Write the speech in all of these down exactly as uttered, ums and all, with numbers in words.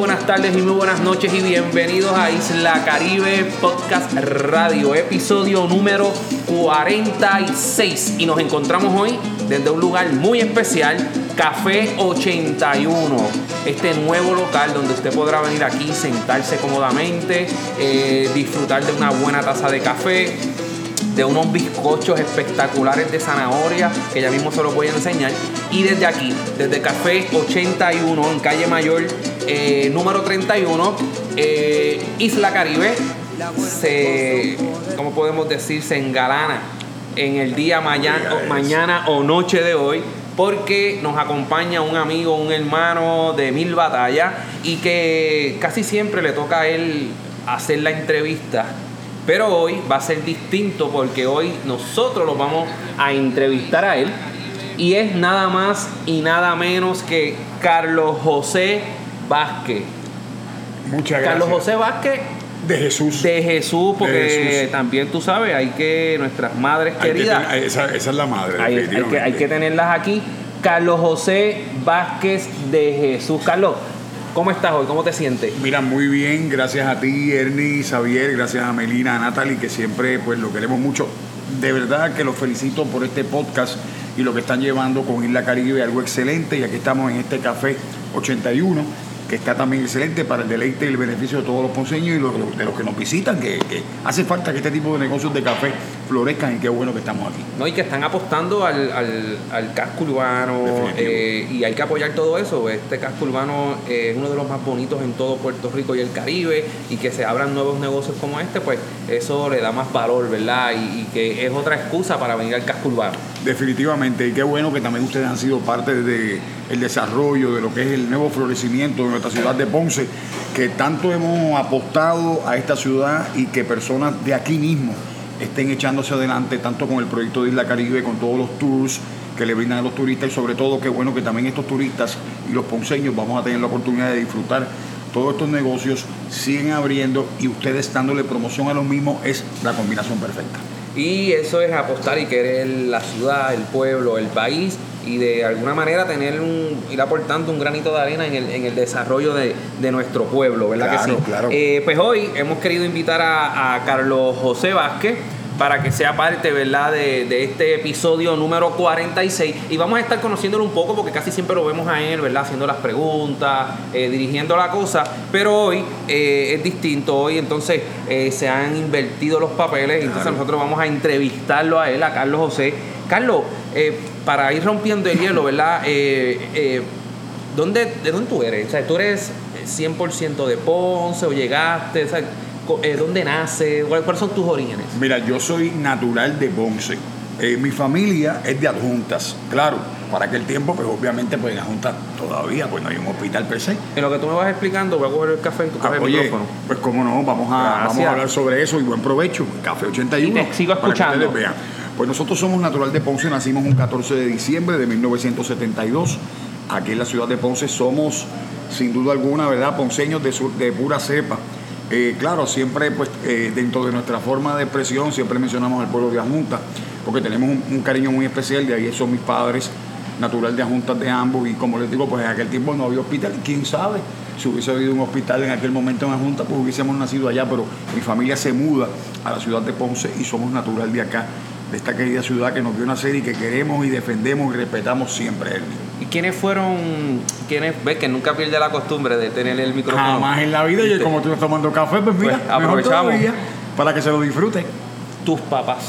buenas tardes y muy buenas noches y bienvenidos a Isla Caribe Podcast Radio, episodio número cuarenta y seis. Y nos encontramos hoy desde un lugar muy especial, Café ochenta y uno, este nuevo local donde usted podrá venir aquí, sentarse cómodamente, eh, disfrutar de una buena taza de café, de unos bizcochos espectaculares de zanahoria, que ya mismo se los voy a enseñar. Y desde aquí, desde Café ochenta y uno, en Calle Mayor, eh, número treinta y uno, eh, Isla Caribe, se, ¿cómo podemos decir? Se engalana en el día mañana, o mañana o noche de hoy, porque nos acompaña un amigo, un hermano de mil batallas, y que casi siempre le toca a él hacer la entrevista. Pero hoy va a ser distinto porque hoy nosotros lo vamos a entrevistar a él. Y es nada más y nada menos que Carlos José Vázquez. Muchas gracias. Carlos José Vázquez. De Jesús. De Jesús, porque de Jesús. También tú sabes, hay que, nuestras madres hay queridas. Que ten, esa, esa es la madre. Hay, hay, que, hay que tenerlas aquí. Carlos José Vázquez de Jesús. Carlos, ¿cómo estás hoy? ¿Cómo te sientes? Mira, muy bien, gracias a ti, Ernie, Xavier, gracias a Melina, a Natalie, que siempre pues lo queremos mucho. De verdad que los felicito por este podcast y lo que están llevando con Isla Caribe, algo excelente. Y aquí estamos en este Café ochenta y uno, que está también excelente para el deleite y el beneficio de todos los ponceños y los, de los que nos visitan, que, que hace falta que este tipo de negocios de café florezcan, y qué bueno que estamos aquí. No, y que están apostando al, al, al casco urbano, eh, y hay que apoyar todo eso. Este casco urbano eh, es uno de los más bonitos en todo Puerto Rico y el Caribe, y que se abran nuevos negocios como este, pues eso le da más valor, ¿verdad? Y, y que es otra excusa para venir al casco urbano. Definitivamente, y qué bueno que también ustedes han sido parte del de desarrollo de lo que es el nuevo florecimiento de nuestra ciudad de Ponce, que tanto hemos apostado a esta ciudad y que personas de aquí mismo estén echándose adelante, tanto con el proyecto de Isla Caribe, con todos los tours que le brindan a los turistas, y sobre todo, qué bueno que también estos turistas y los ponceños vamos a tener la oportunidad de disfrutar. Todos estos negocios siguen abriendo y ustedes dándole promoción a los mismos es la combinación perfecta. Y eso es apostar y querer la ciudad, el pueblo, el país, y de alguna manera tener un, ir aportando un granito de arena en el, en el desarrollo de, de nuestro pueblo, ¿verdad? Claro, que sí. Claro. Eh, pues hoy hemos querido invitar a, a Carlos José Vázquez para que sea parte, ¿verdad?, de, de este episodio número cuarenta y seis. Y vamos a estar conociéndolo un poco porque casi siempre lo vemos a él, ¿verdad?, haciendo las preguntas, eh, dirigiendo la cosa. Pero hoy eh, es distinto. Hoy entonces eh, se han invertido los papeles. Claro. Entonces nosotros vamos a entrevistarlo a él, a Carlos José. Carlos, eh, para ir rompiendo el hielo, ¿verdad?, eh, eh, ¿dónde, ¿de dónde tú eres? O sea, ¿tú eres cien por ciento de Ponce o llegaste? O sea, ¿dónde nace? ¿Cuáles son tus orígenes? Mira, yo soy natural de Ponce. Eh, mi familia es de Adjuntas. Claro, para aquel tiempo, pues obviamente, pues en Adjuntas todavía pues no hay un hospital per se. En lo que tú me vas explicando, voy a coger el café en tu ah, oye, micrófono. Pues cómo no, vamos a, vamos a hablar sobre eso y buen provecho. Café ochenta y uno. Y te sigo escuchando. Pues nosotros somos natural de Ponce, nacimos un catorce de diciembre de mil novecientos setenta y dos. Aquí en la ciudad de Ponce somos, sin duda alguna, ¿verdad?, ponceños de, sur, de pura cepa. Eh, claro, siempre pues eh, dentro de nuestra forma de expresión siempre mencionamos al pueblo de Adjuntas porque tenemos un, un cariño muy especial. De ahí son mis padres, natural de Adjuntas de ambos, y como les digo, pues en aquel tiempo no había hospital. Quién sabe, si hubiese habido un hospital en aquel momento en Adjuntas, pues hubiésemos nacido allá, pero mi familia se muda a la ciudad de Ponce y somos natural de acá, de esta querida ciudad que nos vio nacer y que queremos y defendemos y respetamos siempre. Él. ¿Y quiénes fueron? ¿Quiénes? Ves que nunca pierde la costumbre de tener el micrófono. Jamás en la vida, y como tú estás tomando café, pues mira, pues aprovechamos para que se lo disfruten. Tus papás,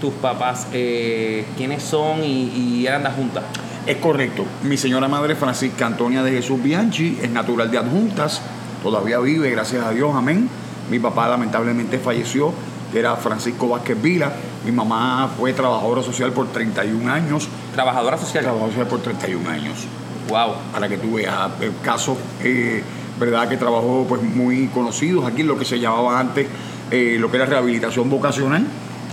tus papás, eh, ¿quiénes son y, y eran de Adjuntas? Es correcto. Mi señora madre, Francisca Antonia de Jesús Bianchi, es natural de Adjuntas, todavía vive, gracias a Dios, amén. Mi papá lamentablemente falleció, que era Francisco Vázquez Vila. Mi mamá fue trabajadora social por treinta y un años. ¿Trabajadora social? Trabajadora social por treinta y un años. Wow. Para que tú veas casos, eh, verdad, que trabajó pues muy conocidos aquí, lo que se llamaba antes eh, lo que era rehabilitación vocacional,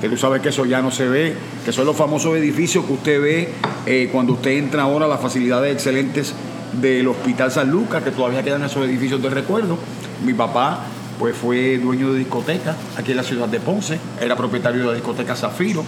que tú sabes que eso ya no se ve, que son los famosos edificios que usted ve eh, cuando usted entra ahora a las facilidades excelentes del Hospital San Lucas, que todavía quedan esos edificios de recuerdo. Mi papá pues fue dueño de discoteca aquí en la ciudad de Ponce, era propietario de la discoteca Zafiro,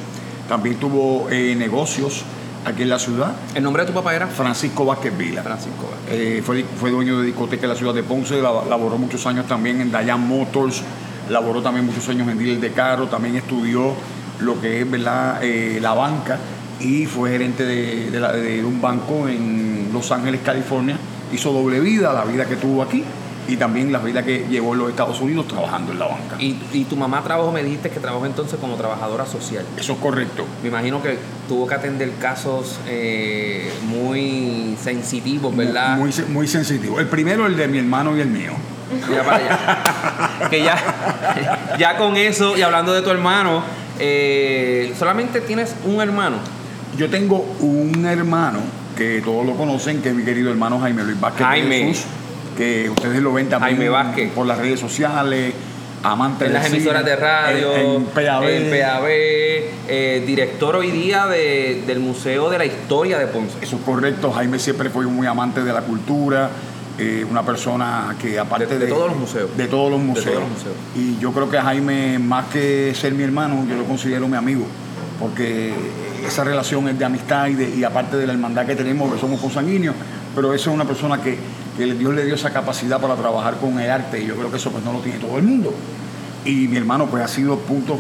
también tuvo eh, negocios aquí en la ciudad. ¿El nombre de tu papá era? Francisco Vázquez Vila. Francisco Vázquez. Eh, fue, fue dueño de discoteca en la ciudad de Ponce, laboró muchos años también en Dayan Motors, laboró también muchos años en dealer de carro, también estudió lo que es, ¿verdad?, eh, la banca, y fue gerente de, de, la, de un banco en Los Ángeles, California. Hizo doble vida, la vida que tuvo aquí y también la vida que llevó en los Estados Unidos trabajando en la banca. Y, y tu mamá trabajó, me dijiste que trabajó entonces como trabajadora social. Eso es correcto. Me imagino que tuvo que atender casos eh, muy sensitivos, ¿verdad? Muy, muy, muy sensitivos. El primero, el de mi hermano y el mío. Mira para allá. Que ya, ya con eso, y hablando de tu hermano, eh, ¿solamente tienes un hermano? Yo tengo un hermano que todos lo conocen, que es mi querido hermano Jaime Luis Vázquez Jaime. de Jesús, que ustedes lo ven también Jaime Vázquez. por las redes sociales, amante en de las cine, emisoras de radio, en P A B, eh, director hoy día de, del Museo de la Historia de Ponce. Eso es correcto. Jaime siempre fue muy amante de la cultura, eh, una persona que aparte de, de, de todos los museos, de todos los museos. De todos los museos. Y yo creo que Jaime, más que ser mi hermano, yo lo considero mi amigo, porque esa relación es de amistad y, de, y aparte de la hermandad que tenemos, que somos consanguíneos, pero esa es una persona que, que Dios le dio esa capacidad para trabajar con el arte, y yo creo que eso pues no lo tiene todo el mundo. Y mi hermano pues ha sido punto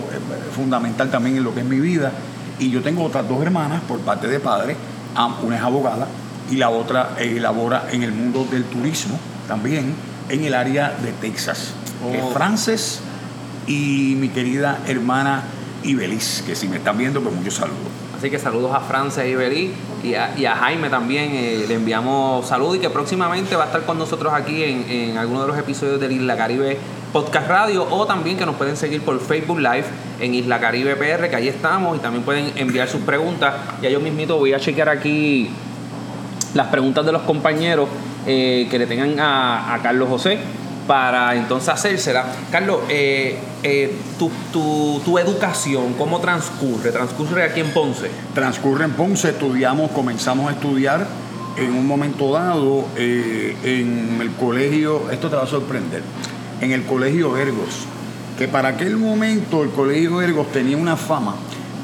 fundamental también en lo que es mi vida. Y yo tengo otras dos hermanas por parte de padre, una es abogada y la otra eh, labora en el mundo del turismo también, en el área de Texas. Oh. Que es Frances y mi querida hermana Ibelis, que si me están viendo, pues muchos saludos. Así que saludos a Frances y Ibelis y a, y a Jaime también, eh, le enviamos saludos, y que próximamente va a estar con nosotros aquí en, en alguno de los episodios de Isla Caribe Podcast Radio, o también que nos pueden seguir por Facebook Live en Isla Caribe P R, que ahí estamos, y también pueden enviar sus preguntas. Ya yo mismito voy a chequear aquí las preguntas de los compañeros eh, que le tengan a, a Carlos José, para entonces hacérsela. Carlos, eh, eh, tu, tu, tu educación, ¿cómo transcurre? ¿Transcurre aquí en Ponce? Transcurre en Ponce. Estudiamos, comenzamos a estudiar en un momento dado eh, en el colegio, esto te va a sorprender, en el colegio Ergos, que para aquel momento el colegio Ergos tenía una fama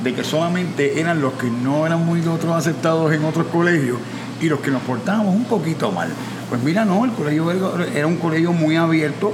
de que solamente eran los que no eran muy otros aceptados en otros colegios y los que nos portábamos un poquito mal. Pues mira, no, el colegio era un colegio muy abierto,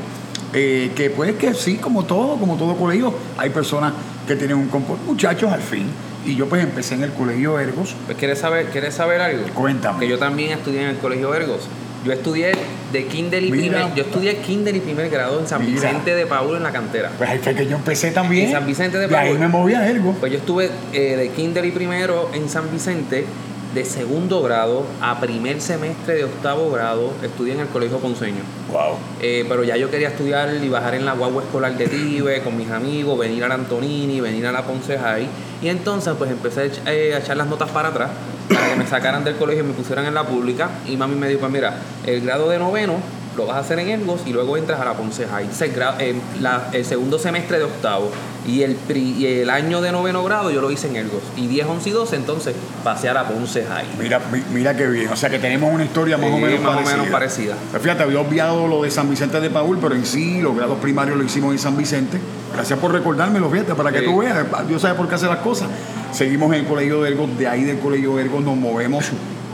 eh, que pues que sí, como todo, como todo colegio, hay personas que tienen un comportamiento, muchachos al fin, y yo pues empecé en el colegio Ergos. Pues ¿quieres saber, quieres saber algo? Cuéntame. Que yo también estudié en el colegio Ergos. Yo estudié de kinder y mira, primer, yo estudié kinder y primer grado en San mira, Vicente de Paúl, en la cantera. Pues ahí fue que yo empecé también. En San Vicente de Paúl. Y ahí me moví a Ergos. Pues yo estuve eh, de kinder y primero en San Vicente. De segundo grado a primer semestre de octavo grado estudié en el colegio ponceño. Wow. Eh, pero ya yo quería estudiar y bajar en la guagua escolar de Tibe con mis amigos, venir a la Antonini, venir a la Ponce High. Y entonces pues empecé eh, a echar las notas para atrás para que me sacaran del colegio y me pusieran en la pública. Y mami me dijo, pues mira, el grado de noveno lo vas a hacer en Ergos y luego entras a la Ponce High. El, grado, eh, la, el segundo semestre de octavo. Y el, pri, y el año de noveno grado yo lo hice en Ergos. Y diez, once y doce, entonces pasé a la Ponce High. Mira, mira qué bien. O sea que tenemos una historia más, sí, o, menos más o menos parecida. Pero fíjate, había obviado lo de San Vicente de Paúl, pero en sí los grados primarios lo hicimos en San Vicente. Gracias por recordármelo, fíjate, para que sí. tú veas. Dios sabe por qué hace las cosas. Seguimos en el colegio de Ergos. De ahí del colegio de Ergos nos movemos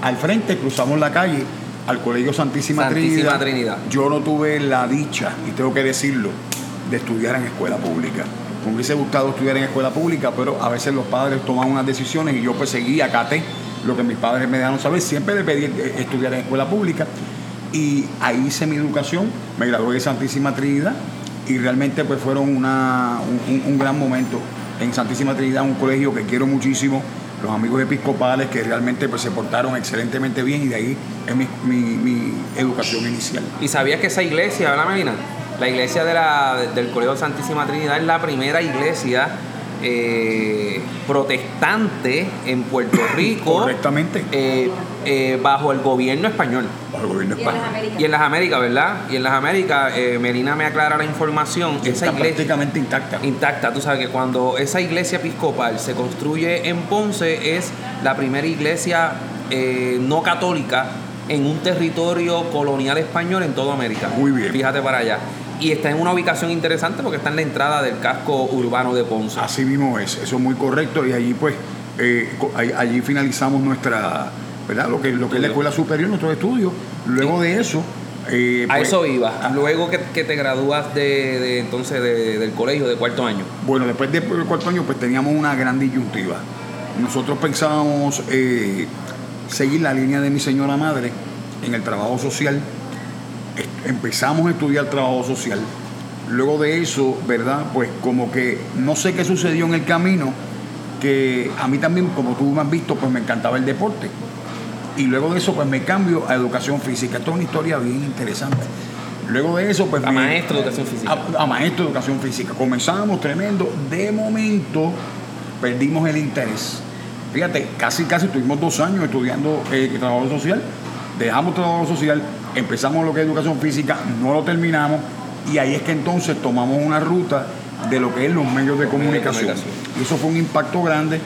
al frente, cruzamos la calle al colegio Santísima, Santísima Trinidad. Trinidad. Yo no tuve la dicha, y tengo que decirlo, de estudiar en escuela pública. Me hubiese gustado estudiar en escuela pública, pero a veces los padres toman unas decisiones y yo pues seguí, acaté lo que mis padres me dejaron saber. Siempre le pedí estudiar en escuela pública y ahí hice mi educación. Me gradué de Santísima Trinidad y realmente pues fueron una, un, un gran momento en Santísima Trinidad, un colegio que quiero muchísimo, los amigos episcopales que realmente pues se portaron excelentemente bien, y de ahí es mi, mi, mi educación inicial. ¿Y sabías que esa iglesia, verdad, Melina? La iglesia de la, del Colegio Santísima Trinidad es la primera iglesia eh, protestante en Puerto Rico. Correctamente. Eh, eh, bajo el gobierno español. Bajo el gobierno español. Y en las Américas, ¿verdad? Y en las Américas, eh, Melina me aclara la información. Y esa está iglesia, prácticamente intacta. Intacta. Tú sabes que cuando esa iglesia episcopal se construye en Ponce, es la primera iglesia eh, no católica en un territorio colonial español en toda América. Muy bien. Fíjate para allá. Y está en una ubicación interesante porque está en la entrada del casco urbano de Ponce. Así mismo es, eso es muy correcto. Y allí pues eh, allí finalizamos nuestra, ¿verdad? Lo que, lo que es la escuela superior, nuestros estudios. Luego sí. de eso... Eh, pues, a eso iba. Luego que, que te gradúas de, de, entonces de, del colegio de cuarto año. Bueno, después del cuarto año pues teníamos una gran disyuntiva. Nosotros pensábamos eh, seguir la línea de mi señora madre en el trabajo social. Empezamos a estudiar trabajo social. Luego de eso, ¿verdad? Pues como que no sé qué sucedió en el camino, que a mí también, como tú me has visto, pues me encantaba el deporte. Y luego de eso, pues me cambio a educación física. Esto es una historia bien interesante. Luego de eso, pues... A me, maestro de educación física. A, a maestro de educación física. Comenzamos tremendo. De momento, perdimos el interés. Fíjate, casi, casi tuvimos dos años estudiando eh, trabajo social. Dejamos trabajo social, empezamos lo que es educación física, no lo terminamos. Y ahí es que entonces tomamos una ruta de lo que es los medios de comunicación. Y eso fue un impacto grande.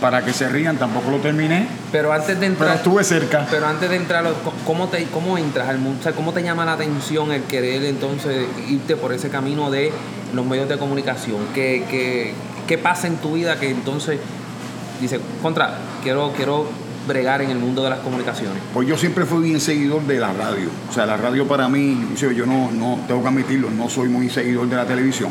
Para que se rían, tampoco lo terminé. Pero antes de entrar... Pero estuve cerca. Pero antes de entrar, ¿cómo, te, cómo entras al mundo? O sea, ¿cómo te llama la atención el querer entonces irte por ese camino de los medios de comunicación? ¿Qué, qué, qué pasa en tu vida que entonces dices, contra, quiero, quiero bregar en el mundo de las comunicaciones? Pues yo siempre fui bien seguidor de la radio. O sea, la radio para mí, yo no, no tengo que admitirlo, no soy muy seguidor de la televisión.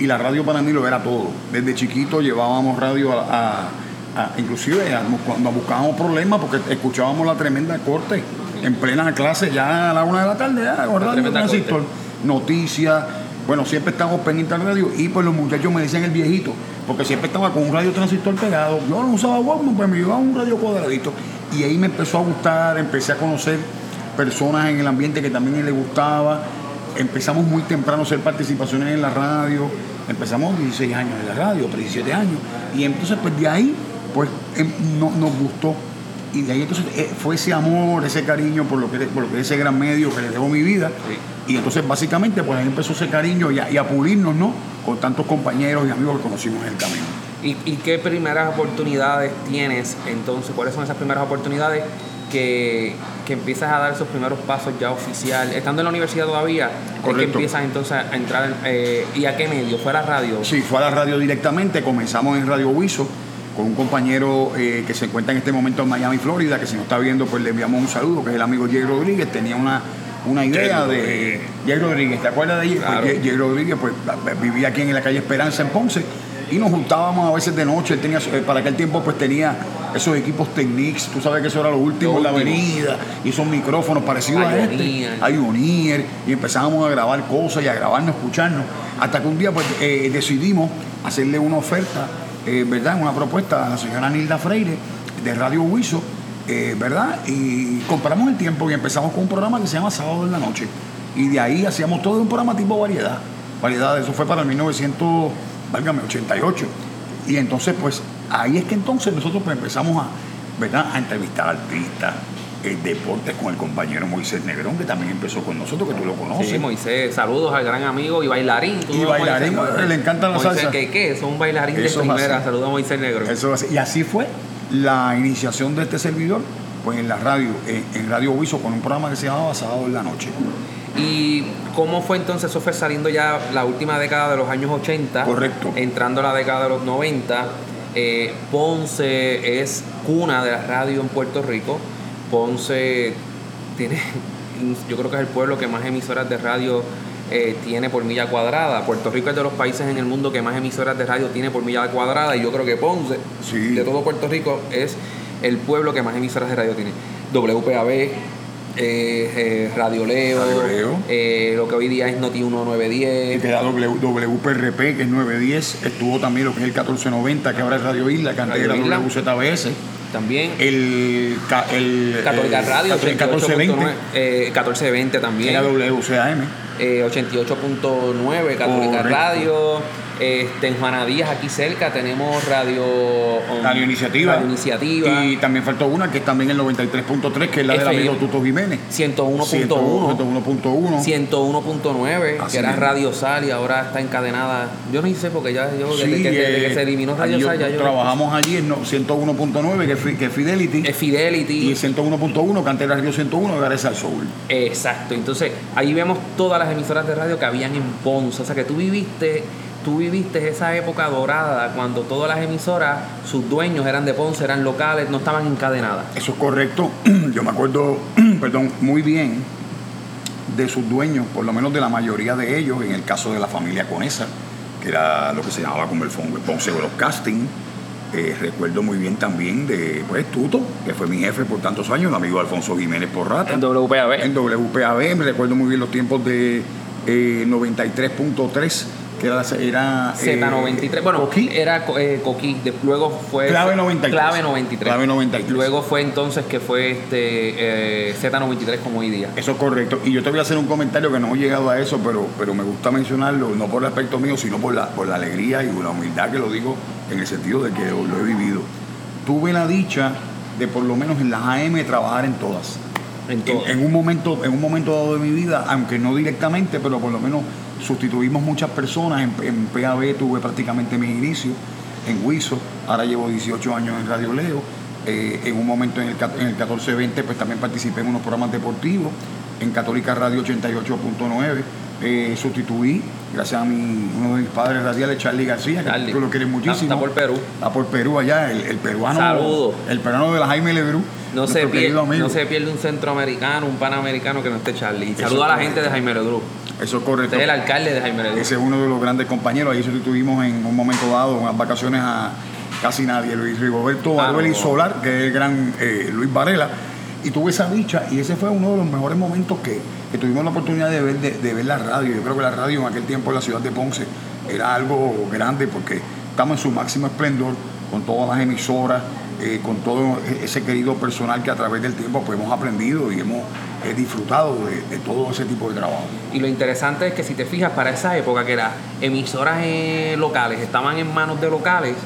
Y la radio para mí lo era todo. Desde chiquito llevábamos radio a... a Ah, inclusive cuando buscábamos problemas porque escuchábamos la tremenda corte en plena clase ya a la una de la tarde ya, guardando transistor, noticias. Bueno, siempre estábamos pendientes al radio y pues los muchachos me decían el viejito porque siempre estaba con un radio transistor pegado. Yo no usaba Walkman, pues me llevaba un radio cuadradito y ahí me empezó a gustar. Empecé a conocer personas en el ambiente que también les gustaba. Empezamos muy temprano a hacer participaciones en la radio. Empezamos dieciséis años en la radio, diecisiete años, y entonces pues de ahí pues eh, no, nos gustó. Y de ahí entonces eh, fue ese amor, ese cariño por lo que por lo que ese gran medio que le debo mi vida. Sí. Y entonces básicamente pues ahí empezó ese cariño y a, y a pulirnos, ¿no? Con tantos compañeros y amigos que conocimos en el camino. ¿Y, y qué primeras oportunidades tienes entonces? ¿Cuáles son esas primeras oportunidades que, que empiezas a dar esos primeros pasos ya oficial? Estando en la universidad todavía, es que empiezas entonces a entrar eh, ¿y a qué medio? ¿Fue a la radio? Sí, fue a la radio directamente. Comenzamos en Radio WISO con un compañero eh, que se encuentra en este momento en Miami, Florida, que si nos está viendo, pues le enviamos un saludo, que es el amigo Diego Rodríguez. Tenía una, una idea de... Diego Rodríguez, ¿te acuerdas de Diego? Claro. Pues, Diego Rodríguez pues, vivía aquí en la calle Esperanza, en Ponce, y nos juntábamos a veces de noche. Él tenía, para aquel tiempo pues tenía esos equipos Technics, tú sabes que eso era lo último en la avenida, y esos micrófonos parecidos a este, a Ionier, y empezábamos a grabar cosas y a grabarnos, escucharnos, hasta que un día pues eh, decidimos hacerle una oferta, Eh, ¿verdad? Una propuesta a la señora Nilda Freire de Radio WISO, eh, ¿verdad? Y compramos el tiempo y empezamos con un programa que se llama Sábado en la Noche. Y de ahí hacíamos todo un programa tipo variedad. Variedad, eso fue para el mil novecientos ochenta y ocho. Y entonces, pues, ahí es que entonces nosotros pues, empezamos a, ¿verdad? A entrevistar artistas, el deporte con el compañero Moisés Negrón, que también empezó con nosotros, que tú lo conoces. Sí, Moisés, saludos al gran amigo y bailarín. Y bailarín, Moisés, le encanta la Moisés, salsa. ¿Qué, qué? Son bailarín eso de primera. Saludos a Moisés Negrón. Eso es así. Y así fue la iniciación de este servidor, pues en la radio, en, en Radio WISO, con un programa que se llamaba Sábado en la Noche. ¿Y cómo fue entonces? Eso fue saliendo ya la última década de los años ochenta. Correcto. Entrando a la década de los noventa. Eh, Ponce es cuna de la radio en Puerto Rico. Ponce tiene, yo creo que es el pueblo que más emisoras de radio eh, tiene por milla cuadrada. Puerto Rico es de los países en el mundo que más emisoras de radio tiene por milla cuadrada, y yo creo que Ponce, sí, de todo Puerto Rico, es el pueblo que más emisoras de radio tiene. W P A B, eh, eh, Radio Leo, Radio Leo. Eh, lo que hoy día es Noti uno nueve diez. Y queda W P R P, que es nueve diez. Estuvo también lo que es el catorce noventa, que ahora es Radio Isla, que antes era W Z B S. También el, el Católica Radio, el catorce veinte, eh, catorce veinte también, la W C A M, eh, ochenta y ocho punto nueve Católica Radio. Este, en Juana Díaz, aquí cerca, tenemos Radio, um, Radio, Iniciativa. Radio Iniciativa. Y también faltó una que es también el noventa y tres punto tres, que es la F M, del amigo Tuto Jiménez. ciento uno punto uno. ciento uno punto nueve, que era Radio Sal y ahora está encadenada. Yo no sé porque ya yo, sí, desde, que, eh, desde que se eliminó Radio Sal. Ya yo trabajamos allí en ciento uno punto nueve, que, que es Fidelity. Es Fidelity. Y ciento uno punto uno, que antes era Radio ciento uno, ahora es Al Sol. Exacto. Entonces, ahí vemos todas las emisoras de radio que habían en Ponce. O sea, que tú viviste tú viviste esa época dorada cuando todas las emisoras, sus dueños eran de Ponce, eran locales, no estaban encadenadas. Eso es correcto. Yo me acuerdo, perdón, muy bien de sus dueños, por lo menos de la mayoría de ellos, en el caso de la familia Conesa, que era lo que se llamaba como el Ponce Broadcasting. Eh, recuerdo muy bien también de pues, Tuto, que fue mi jefe por tantos años, un amigo de Alfonso Jiménez Porrata. En W P A B. En W P A B, me recuerdo muy bien los tiempos de eh, noventa y tres punto tres, que era... era Z noventa y tres, eh, bueno, Coquí. Era eh, Coquí, de, luego fue... Clave noventa y tres. Clave noventa y tres. Clave noventa y tres. Luego fue entonces que fue este eh, Z noventa y tres como hoy día. Eso es correcto. Y yo te voy a hacer un comentario que no he llegado a eso, pero, pero me gusta mencionarlo, no por el aspecto mío, sino por la, por la alegría y por la humildad que lo digo, en el sentido de que lo he vivido. Tuve la dicha de, por lo menos en las A M, trabajar en todas. En, todas. en, en un momento, en un momento dado de mi vida, aunque no directamente, pero por lo menos sustituimos muchas personas. En, en P A B tuve prácticamente mis inicios, en WISO, ahora llevo dieciocho años en Radio Leo. Eh, en un momento en el, en el catorce veinte, pues también participé en unos programas deportivos, en Católica Radio ochenta y ocho punto nueve. Eh, sustituí, gracias a mi, uno de mis padres radiales, Charly García, Charly, que tú lo quieres muchísimo. Está por Perú. Está por Perú allá, el, el peruano. Saludo. El peruano de la Jaime Lebrú. No se, pierde, no se pierde un centroamericano, un panamericano que no esté Charly. Saludo a la gente de Jaime Lebrú. Eso es correcto. Usted es el alcalde de Jaime Lebrú. Ese es uno de los grandes compañeros. Ahí sustituimos en un momento dado, unas vacaciones a casi nadie, Luis Rigoberto Barueli Solar, que es el gran eh, Luis Varela. Y tuve esa dicha, y ese fue uno de los mejores momentos que, que tuvimos la oportunidad de ver, de, de ver la radio. Yo creo que la radio en aquel tiempo en la ciudad de Ponce era algo grande, porque estamos en su máximo esplendor, con todas las emisoras, eh, con todo ese querido personal que a través del tiempo pues, hemos aprendido y hemos eh, disfrutado de, de todo ese tipo de trabajo. Y lo interesante es que si te fijas, para esa época que las emisoras eh, locales estaban en manos de locales,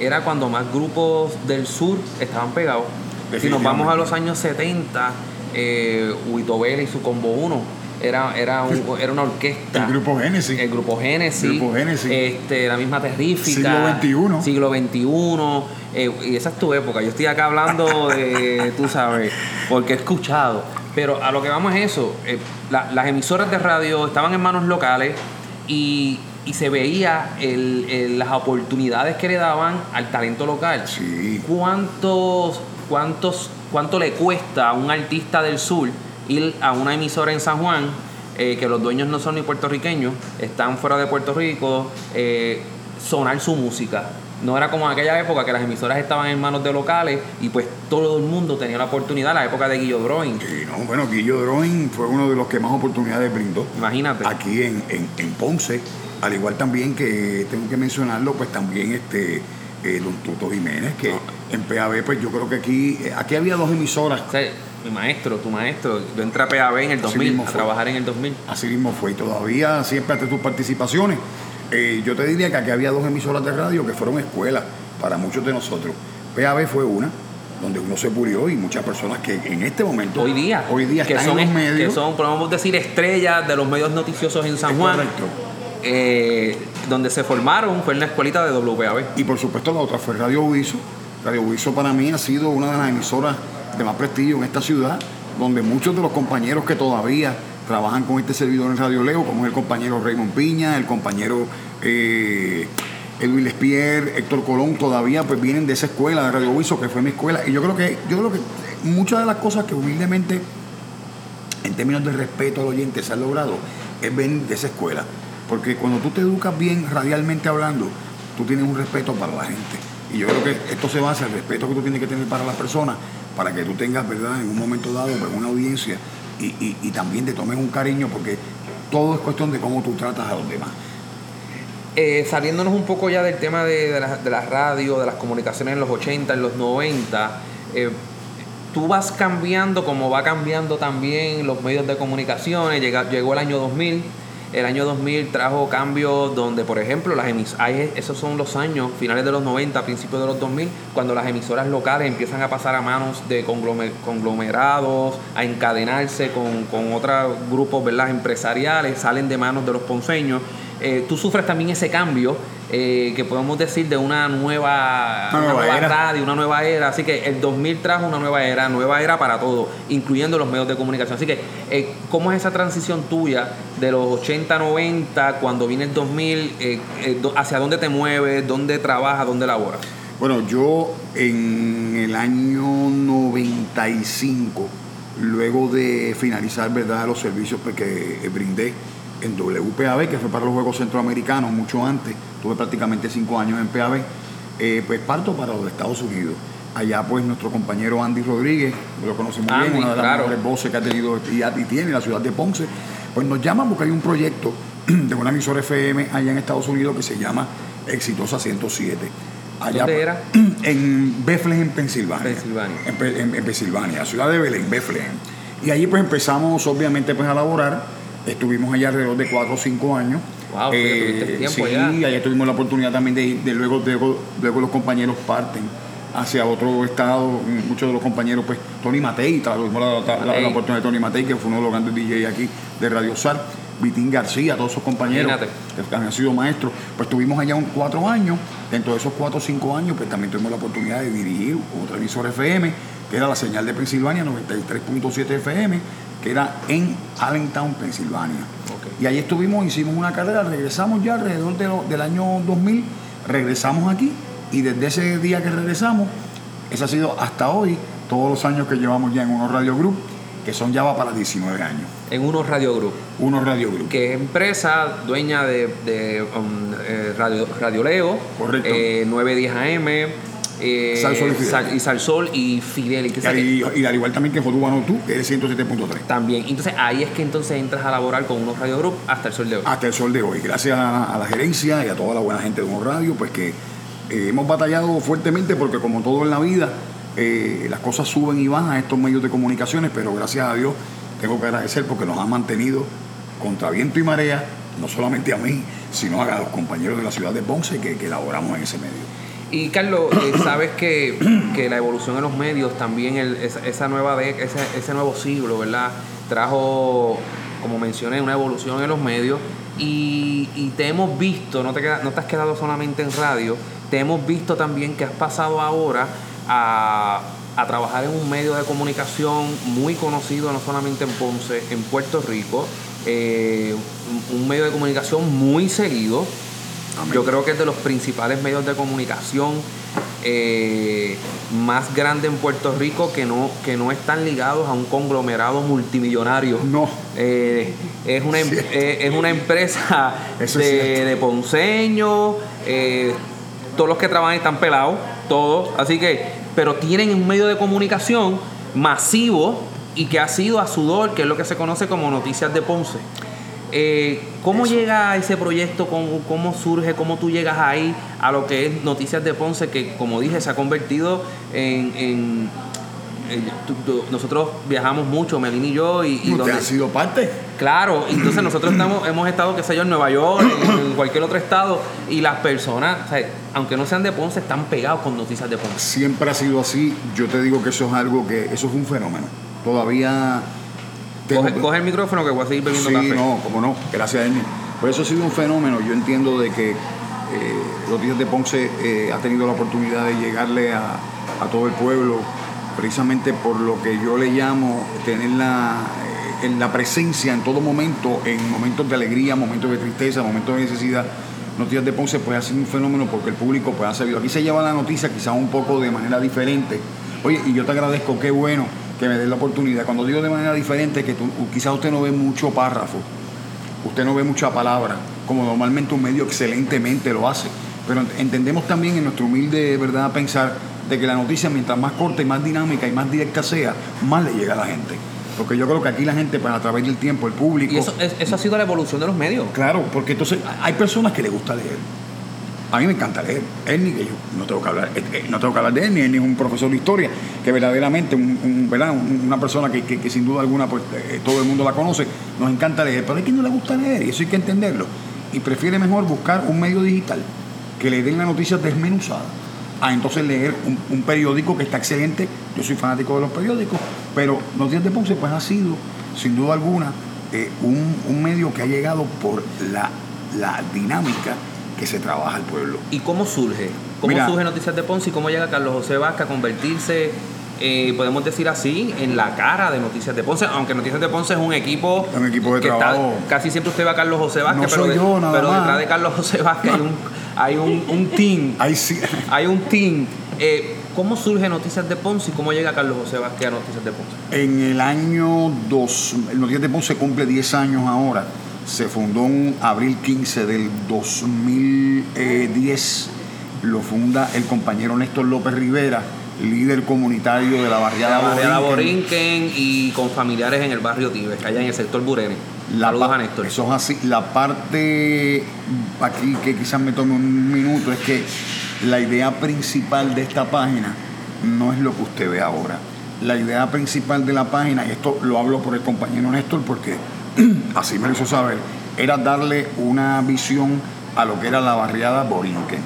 era cuando más grupos del sur estaban pegados. Si nos vamos a los años setenta, eh, Uitobel y su Combo uno era, era, un, era una orquesta. El Grupo Génesis. El Grupo Génesis. Grupo Génesis. Este, la misma Terrífica. Siglo veintiuno. Siglo veintiuno. Eh, y esa es tu época. Yo estoy acá hablando de, tú sabes, porque he escuchado. Pero a lo que vamos es eso. Eh, la, las emisoras de radio estaban en manos locales y... y se veía el, el, las oportunidades que le daban al talento local. Sí. ¿Cuántos, cuántos, ¿Cuánto le cuesta a un artista del sur ir a una emisora en San Juan, eh, que los dueños no son ni puertorriqueños, están fuera de Puerto Rico, eh, sonar su música? No era como en aquella época que las emisoras estaban en manos de locales y pues todo el mundo tenía la oportunidad, la época de Guillo Droin. Sí, no, bueno, Guillo Droin fue uno de los que más oportunidades brindó. Imagínate. Aquí en, en, en Ponce. Al igual también que tengo que mencionarlo, pues también este eh, don Tuto Jiménez, que no. En P A B, pues yo creo que aquí aquí había dos emisoras. O sea, mi maestro, tu maestro, yo entré a P A B en el dos mil, a trabajar en el dos mil. Así mismo fue, y todavía siempre hace tus participaciones. Eh, yo te diría que aquí había dos emisoras de radio que fueron escuelas para muchos de nosotros. P A B fue una, donde uno se murió, y muchas personas que en este momento hoy día, hoy día están son, en los medios. Que son, podemos decir, estrellas de los medios noticiosos en San es Juan. Correcto. Eh, donde se formaron fue en la escuelita de W P A B. Y por supuesto la otra fue Radio WISO. Radio WISO para mí ha sido una de las emisoras de más prestigio en esta ciudad, donde muchos de los compañeros que todavía trabajan con este servidor en Radio Leo, como es el compañero Raymond Piña, el compañero eh, Edwin Lespier, Héctor Colón, todavía pues vienen de esa escuela de Radio WISO, que fue mi escuela. Y yo creo que, yo creo que muchas de las cosas que humildemente, en términos de respeto al oyente, se han logrado, es venir de esa escuela. Porque cuando tú te educas bien, radialmente hablando, tú tienes un respeto para la gente. Y yo creo que esto se basa en el respeto que tú tienes que tener para las personas, para que tú tengas, ¿verdad?, en un momento dado, pues, una audiencia y, y, y también te tomes un cariño, porque todo es cuestión de cómo tú tratas a los demás. Eh, saliéndonos un poco ya del tema de, de, la, de la radio, de las comunicaciones en los ochenta, en los noventa, eh, tú vas cambiando como va cambiando también los medios de comunicaciones. Llega, llegó el año dos mil. El año dos mil trajo cambios donde, por ejemplo, las emis- hay, esos son los años, finales de los noventa, principios de los dos mil, cuando las emisoras locales empiezan a pasar a manos de conglomer- conglomerados, a encadenarse con, con otros grupos, ¿verdad?, empresariales, salen de manos de los ponceños. eh, tú sufres también ese cambio, eh, que podemos decir de una nueva, una nueva, nueva radio, una nueva era. Así que el dos mil trajo una nueva era, nueva era para todo, incluyendo los medios de comunicación. Así que, eh, ¿cómo es esa transición tuya de los ochenta, noventa, cuando viene el dos mil? Eh, eh, ¿Hacia dónde te mueves? ¿Dónde trabajas? ¿Dónde laboras? Bueno, yo en el año noventa y cinco, luego de finalizar, ¿verdad?, los servicios que brindé en W P A B, que fue para los Juegos Centroamericanos, mucho antes, tuve prácticamente cinco años en P A B, eh, pues parto para los Estados Unidos. Allá pues nuestro compañero Andy Rodríguez, lo conocemos muy bien, una de las claro. mejores voces que ha tenido y tiene la ciudad de Ponce, pues nos llaman porque hay un proyecto de una emisora F M allá en Estados Unidos que se llama Exitosa ciento siete. Allá, ¿dónde era? En Bethlehem, Pensilvania. Pensilvania. En, en, en Pensilvania, ciudad de Belén, Bethlehem. Y allí pues empezamos obviamente pues a laborar. Estuvimos allá alrededor de cuatro o cinco años. Wow, eh, tiempo sí, allá. Y allá tuvimos la oportunidad también de ir. De luego, de, luego los compañeros parten hacia otro estado. Muchos de los compañeros, pues, Tony Matei, tuvimos la, la, la, la oportunidad de Tony Matei, que fue uno de los grandes D J aquí de Radio Sal. Vitín García, todos sus compañeros que han sido maestros, pues tuvimos allá un cuatro años. Dentro de esos cuatro o cinco años, pues también tuvimos la oportunidad de dirigir otra emisora F M, que era la señal de Pensilvania, noventa y tres punto siete F M, que era en Allentown, Pensilvania. Okay. Y ahí estuvimos, hicimos una carrera, regresamos ya alrededor de lo, del año dos mil, regresamos aquí, y desde ese día que regresamos, eso ha sido hasta hoy, todos los años que llevamos ya en Uno Radio Group, que son ya va para diecinueve años. En Uno Radio Group. Uno Radio Group. Que es empresa dueña de, de um, eh, Radio, Radio Leo. Correcto. Eh, nueve diez A M. Eh, Sal, Sol y, Sal, y Sal Sol y Fidelity. Y, y, y al igual también que Jodúbano Tú, que es ciento siete punto tres. También. Entonces ahí es que entonces entras a laborar con Uno Radio Group hasta el sol de hoy. Hasta el sol de hoy. Gracias a, a la gerencia y a toda la buena gente de Uno Radio, pues que eh, hemos batallado fuertemente porque como todo en la vida, Eh, las cosas suben y bajan a estos medios de comunicaciones, pero gracias a Dios tengo que agradecer porque nos han mantenido contra viento y marea, no solamente a mí, sino a los compañeros de la ciudad de Ponce que, que laboramos en ese medio. Y Carlos, eh, sabes que, que la evolución en los medios también, el, esa, esa nueva de, ese, ese nuevo siglo, ¿verdad?, trajo, como mencioné, una evolución en los medios y, y te hemos visto, no te, queda, no te has quedado solamente en radio, te hemos visto también que has pasado ahora A, a trabajar en un medio de comunicación muy conocido, no solamente en Ponce, en Puerto Rico, eh, un medio de comunicación muy seguido. Amén. Yo creo que es de los principales medios de comunicación eh, más grande en Puerto Rico, que no, que no están ligados a un conglomerado multimillonario. No. Eh, es, una, eh, es una empresa de, de ponceños, eh, todos los que trabajan están pelados, todos, así que, pero tienen un medio de comunicación masivo y que ha sido a sudor, que es lo que se conoce como Noticias de Ponce. Eh, ¿Cómo Eso. llega a ese proyecto? ¿Cómo, ¿Cómo surge? ¿Cómo tú llegas ahí a lo que es Noticias de Ponce? Que, como dije, se ha convertido en... en, en tú, tú, nosotros viajamos mucho, Melín y yo. Y, y ¿Usted ha sido parte? Claro, entonces nosotros estamos, hemos estado, qué sé yo, en Nueva York, en, en cualquier otro estado, y las personas, o sea, aunque no sean de Ponce, están pegados con Noticias de Ponce. Siempre ha sido así. Yo te digo que eso es algo que, eso es un fenómeno. Todavía... Tengo... Coge, coge el micrófono que voy a seguir bebiendo café. Sí, no, como no, gracias a él. Por eso ha sido un fenómeno. Yo entiendo de que eh, Noticias de Ponce eh, ha tenido la oportunidad de llegarle a, a todo el pueblo, precisamente por lo que yo le llamo tener la... en la presencia en todo momento, en momentos de alegría, momentos de tristeza, momentos de necesidad. Noticias de Ponce pues ha sido un fenómeno porque el público pues ha sabido. Aquí se lleva la noticia quizás un poco de manera diferente. Oye, y yo te agradezco, qué bueno que me des la oportunidad. Cuando digo de manera diferente, que tú, quizás usted no ve mucho párrafo, usted no ve mucha palabra, como normalmente un medio excelentemente lo hace. Pero entendemos también en nuestro humilde, ¿verdad?, pensar de que la noticia, mientras más corta y más dinámica y más directa sea, más le llega a la gente. Porque yo creo que aquí la gente, pues, a través del tiempo, el público... Y eso, eso ha sido la evolución de los medios. Claro, porque entonces hay personas que les gusta leer. A mí me encanta leer. Ernie, que yo no tengo que hablar, no tengo que hablar de Ernie. Ernie es un profesor de historia, que verdaderamente, un, un, ¿verdad?, una persona que, que, que sin duda alguna, pues, todo el mundo la conoce. Nos encanta leer, pero hay quien no le gusta leer, y eso hay que entenderlo. Y prefiere mejor buscar un medio digital que le den la noticia desmenuzada, a entonces leer un, un periódico que está excelente. Yo soy fanático de los periódicos, pero Noticias de Ponce pues ha sido, sin duda alguna, eh, un, un medio que ha llegado por la la dinámica que se trabaja el pueblo. ¿Y cómo surge? ¿Cómo Mira, surge Noticias de Ponce y cómo llega Carlos José Vázquez a convertirse, eh, podemos decir así, en la cara de Noticias de Ponce? Aunque Noticias de Ponce es un equipo, un equipo de que trabajo. Está, casi siempre usted va a Carlos José Vázquez, no pero, soy de, yo, nada pero detrás de Carlos José Vázquez no. hay, un, hay un, un team. Hay, sí. hay un team. Eh, ¿Cómo surge Noticias de Ponce y cómo llega Carlos José Vázquez a Noticias de Ponce? En el año dos mil, Noticias de Ponce cumple diez años ahora. Se fundó en abril quince del dos mil diez. Lo funda el compañero Néstor López Rivera, líder comunitario de la barriada, la barriada Borinquen. Borinquen y con familiares en el barrio Tibes, allá en el sector Burene. La Saludos a Néstor. Eso es así. La parte aquí que quizás me tome un minuto es que la idea principal de esta página no es lo que usted ve ahora. La idea principal de la página, y esto lo hablo por el compañero Néstor porque así me lo hizo saber, era darle una visión a lo que era la barriada Borinquen.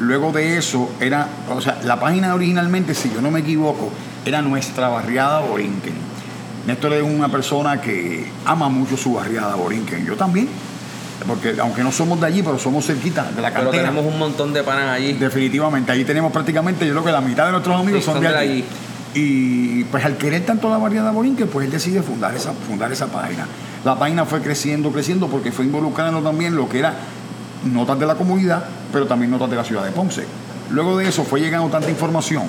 Luego de eso, era, o sea, la página originalmente, si yo no me equivoco, era nuestra barriada Borinquen. Néstor es una persona que ama mucho su barriada Borinquen. Yo también. Porque aunque no somos de allí, pero somos cerquita de la cantera. Pero tenemos un montón de panas allí. Definitivamente. Allí tenemos prácticamente, yo creo que la mitad de nuestros amigos sí, son, son de, de allí. allí. Y pues al querer tanto la barriada Borinquen, pues él decide fundar esa, fundar esa página. La página fue creciendo, creciendo, porque fue involucrando también lo que era notas de la comunidad, pero también notas de la ciudad de Ponce. Luego de eso fue llegando tanta información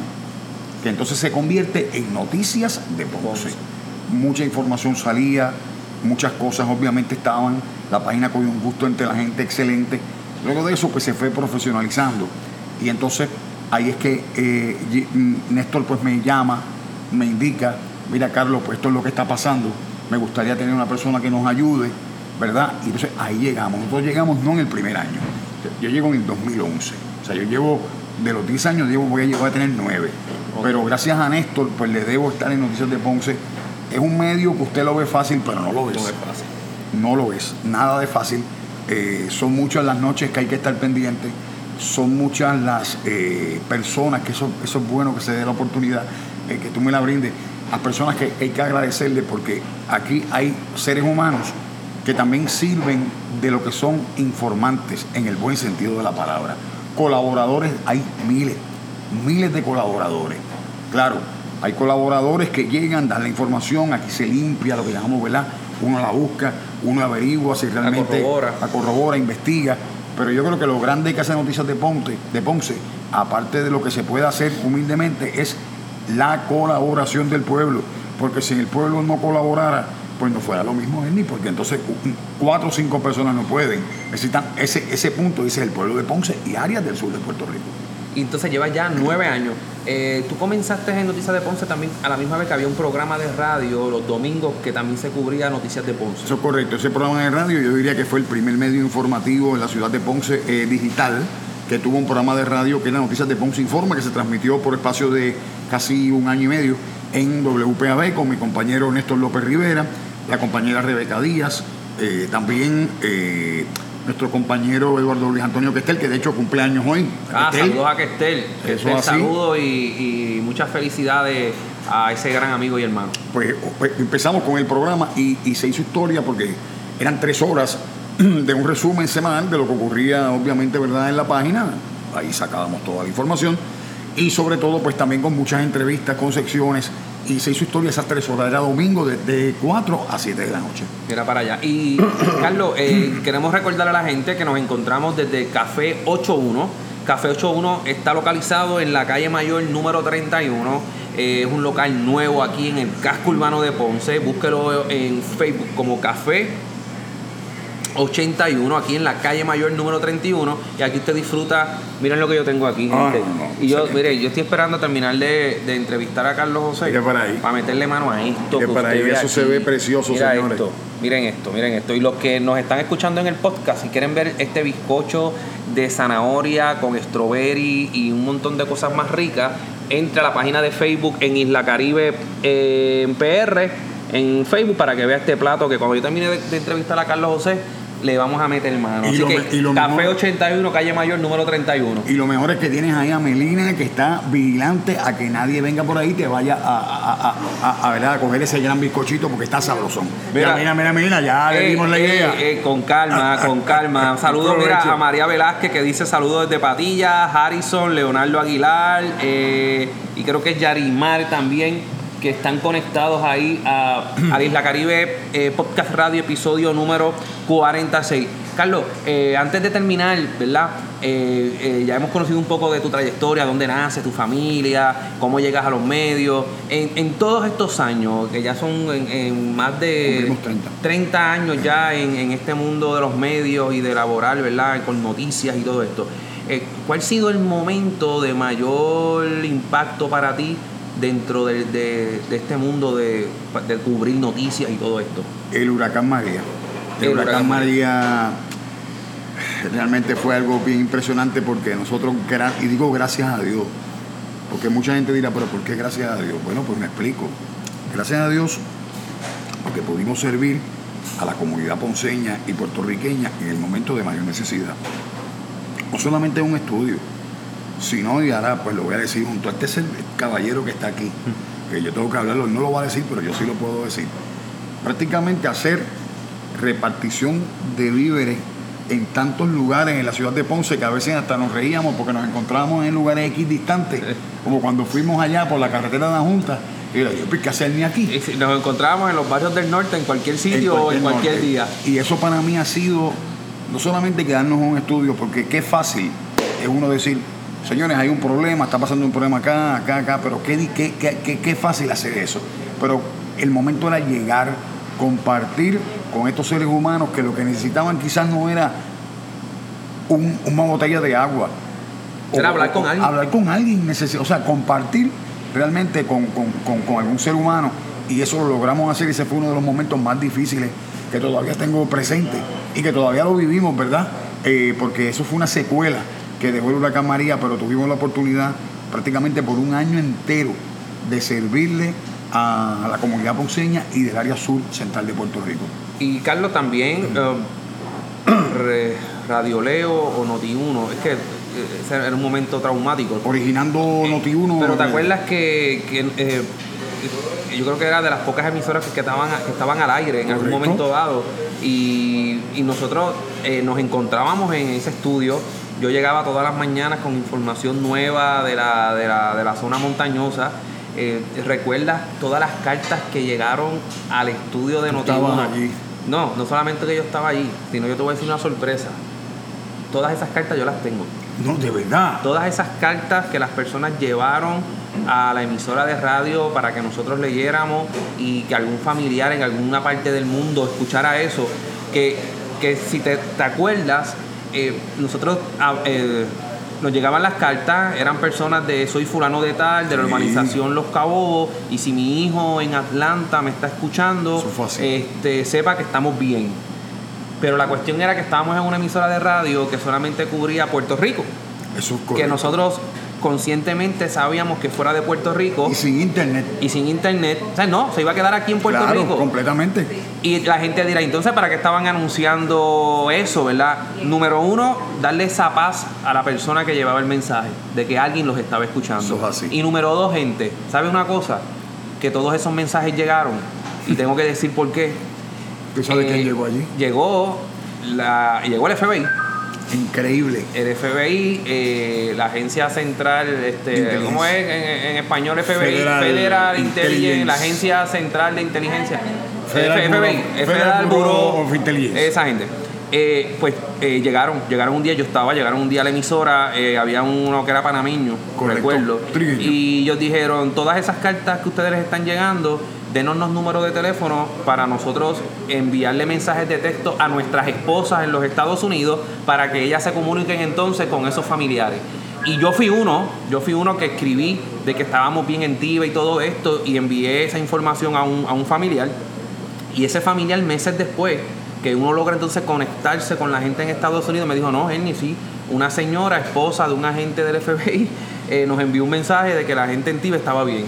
que entonces se convierte en Noticias de Ponce. Mucha información salía, muchas cosas obviamente estaban. La página cogió un gusto entre la gente excelente. Luego de eso pues se fue profesionalizando. Y entonces ahí es que eh, Néstor pues me llama, me indica, mira Carlos, pues esto es lo que está pasando. Me gustaría tener una persona que nos ayude, ¿verdad? Y entonces ahí llegamos. Nosotros llegamos no en el primer año. Yo llego en el dos mil once. O sea, yo llevo, de los diez años, llevo, voy a llegar a tener nueve. Pero gracias a Néstor pues le debo estar en Noticias de Ponce. Es un medio que usted lo ve fácil, pero no lo es. No es fácil. No lo es, nada de fácil. Eh, son muchas las noches que hay que estar pendiente. Son muchas las eh, personas, que eso, eso es bueno que se dé la oportunidad, eh, que tú me la brindes. Las personas que hay que agradecerle, porque aquí hay seres humanos que también sirven de lo que son informantes, en el buen sentido de la palabra. Colaboradores, hay miles, miles de colaboradores. Claro, hay colaboradores que llegan, dan la información, aquí se limpia lo que llamamos, ¿verdad? Uno la busca, uno averigua si realmente la corrobora. la corrobora, investiga. Pero yo creo que lo grande que hace Noticias de Ponce, de Ponce, aparte de lo que se puede hacer humildemente, es la colaboración del pueblo. Porque si el pueblo no colaborara, pues no fuera lo mismo él ni, porque entonces cuatro o cinco personas no pueden. Necesitan ese, ese punto, dice el pueblo de Ponce y áreas del sur de Puerto Rico. Y entonces llevas ya nueve años. Eh, tú comenzaste en Noticias de Ponce también a la misma vez que había un programa de radio los domingos que también se cubría Noticias de Ponce. Eso es correcto. Ese programa de radio yo diría que fue el primer medio informativo en la ciudad de Ponce eh, digital, que tuvo un programa de radio que era Noticias de Ponce Informa, que se transmitió por espacio de casi un año y medio en W P A B con mi compañero Néstor López Rivera, la compañera Rebeca Díaz, eh, también... Eh, nuestro compañero Eduardo Luis Antonio Questel, que de hecho cumple años hoy. Ah, Questel. Saludos a Questel. Questel, saludos y, y muchas felicidades a ese gran amigo y hermano. Pues, pues empezamos con el programa y, y se hizo historia porque eran tres horas de un resumen semanal de lo que ocurría, obviamente, ¿verdad?, en la página. Ahí sacábamos toda la información y sobre todo, pues también con muchas entrevistas, con secciones. Y se hizo historia esas tres horas. Era domingo desde cuatro a siete de la noche. Era para allá. Y, Carlos, eh, queremos recordar a la gente que nos encontramos desde Café ochenta y uno. Café ochenta y uno está localizado en la Calle Mayor número treinta y uno. Eh, es un local nuevo aquí en el casco urbano de Ponce. Búsquelo en Facebook como Café ochenta y uno, aquí en la Calle Mayor número treinta y uno, y aquí usted disfruta. Miren lo que yo tengo aquí, gente. Ah, no, no, y yo, excelente. Mire, yo estoy esperando terminar de, de entrevistar a Carlos José para, ahí. para meterle mano a esto. Que para ahí, eso aquí. Se ve precioso, Mira señores. Esto. Miren esto, miren esto. Y los que nos están escuchando en el podcast, si quieren ver este bizcocho de zanahoria con strawberry y un montón de cosas más ricas, entra a la página de Facebook en Isla Caribe eh, en P R, en Facebook, para que vea este plato que cuando yo termine de, de entrevistar a Carlos José, le vamos a meter mano. Así que me, Café mejor, ochenta y uno, Calle Mayor, número treinta y uno. Y lo mejor es que tienes ahí a Melina, que está vigilante a que nadie venga por ahí y te vaya a, a, a, a, a, ¿verdad? a coger ese gran bizcochito, porque está sabrosón. Mira, mira, mira, mira, ya eh, le dimos la idea. Eh, eh, con calma, con calma. Saludos mira, a María Velázquez, que dice saludos desde Patilla, Harrison, Leonardo Aguilar, eh, y creo que es Yarimar también, que están conectados ahí a, a Isla Caribe eh, Podcast Radio, episodio número cuarenta y seis. Carlos, eh, antes de terminar, ¿verdad? Eh, eh, ya hemos conocido un poco de tu trayectoria, dónde naces, tu familia, cómo llegas a los medios. En, en todos estos años, que ya son en, en más de treinta años ya en, en este mundo de los medios y de laboral, ¿verdad? Con noticias y todo esto. Eh, ¿Cuál ha sido el momento de mayor impacto para ti dentro de, de, de este mundo de, de cubrir noticias y todo esto? El huracán María. El, El huracán, huracán María realmente fue algo bien impresionante, porque nosotros, y digo gracias a Dios, porque mucha gente dirá, pero ¿por qué gracias a Dios? Bueno, pues me explico. Gracias a Dios, porque pudimos servir a la comunidad ponceña y puertorriqueña en el momento de mayor necesidad. No solamente un estudio, si no, y ahora pues lo voy a decir junto a este es el caballero que está aquí, que yo tengo que hablarlo, no lo va a decir, pero yo sí lo puedo decir. Prácticamente hacer repartición de víveres en tantos lugares en la ciudad de Ponce, que a veces hasta nos reíamos porque nos encontrábamos en lugares equidistantes, como cuando fuimos allá por la carretera de Adjuntas. Y yo, ¿qué hacer ni aquí? Nos encontrábamos en los barrios del norte, en cualquier sitio en cualquier o en cualquier norte. Día. Y eso para mí ha sido no solamente quedarnos en un estudio, porque qué fácil es uno decir, señores, hay un problema, está pasando un problema acá, acá, acá, pero qué, qué, qué, qué, qué fácil hacer eso. Pero el momento era llegar, compartir con estos seres humanos que lo que necesitaban quizás no era un, una botella de agua. Era o, hablar con o, alguien. Hablar con alguien, neces- o sea, compartir realmente con, con, con, con algún ser humano. Y eso lo logramos hacer, y ese fue uno de los momentos más difíciles que todavía tengo presente y que todavía lo vivimos, ¿verdad? Eh, porque eso fue una secuela que dejó el huracán María, pero tuvimos la oportunidad prácticamente por un año entero de servirle a la comunidad ponceña y del área sur central de Puerto Rico. Y Carlos, también eh, Radio Leo o Noti uno, es que ese era un momento traumático. Originando Noti uno. Pero te acuerdas que, que eh, yo creo que era de las pocas emisoras que estaban, que estaban al aire en Correcto. Algún momento dado, y, y nosotros eh, nos encontrábamos en ese estudio. Yo llegaba todas las mañanas con información nueva de la, de la, de la zona montañosa. Eh, ¿Recuerdas todas las cartas que llegaron al estudio de Noti uno? Allí. No, no solamente que yo estaba allí, sino yo te voy a decir una sorpresa. Todas esas cartas yo las tengo. No, de verdad. Todas esas cartas que las personas llevaron a la emisora de radio para que nosotros leyéramos y que algún familiar en alguna parte del mundo escuchara eso. Que, que si te, te acuerdas... Eh, nosotros eh, nos llegaban las cartas, eran personas de soy fulano de tal, de la sí. urbanización Los Cabobos, y si mi hijo en Atlanta me está escuchando, este, sepa que estamos bien. Pero la cuestión era que estábamos en una emisora de radio que solamente cubría Puerto Rico. Eso es correcto. Que nosotros conscientemente sabíamos que fuera de Puerto Rico y sin internet y sin internet o sea, no se iba a quedar aquí en Puerto claro, Rico completamente. Y la gente dirá, entonces, ¿para qué estaban anunciando eso, verdad? Número uno, darle esa paz a la persona que llevaba el mensaje de que alguien los estaba escuchando. Eso es así. Y número dos, gente, ¿sabe una cosa? Que todos esos mensajes llegaron, y tengo que decir por qué. ¿Tú sabes eh, quién llegó allí? Llegó la llegó el F B I. Increíble. El F B I, eh, la agencia central, este, ¿cómo es en, en español? F B I, Federal, Federal Intelligence, la agencia central de inteligencia. Federal F B I, Bureau, Federal, Federal Bureau of Intelligence. Esa gente. Eh, pues eh, llegaron, llegaron un día, yo estaba, llegaron un día a la emisora, eh, había uno que era panameño, Correcto. recuerdo, Trigueño. Y ellos dijeron, todas esas cartas que ustedes les están llegando, denos números de teléfono para nosotros enviarle mensajes de texto a nuestras esposas en los Estados Unidos para que ellas se comuniquen entonces con esos familiares. Y yo fui uno, yo fui uno que escribí de que estábamos bien en T I V A y todo esto, y envié esa información a un, a un familiar. Y ese familiar, meses después, que uno logra entonces conectarse con la gente en Estados Unidos, me dijo, no, Henry, sí, una señora, esposa de un agente del F B I, eh, nos envió un mensaje de que la gente en T I V A estaba bien.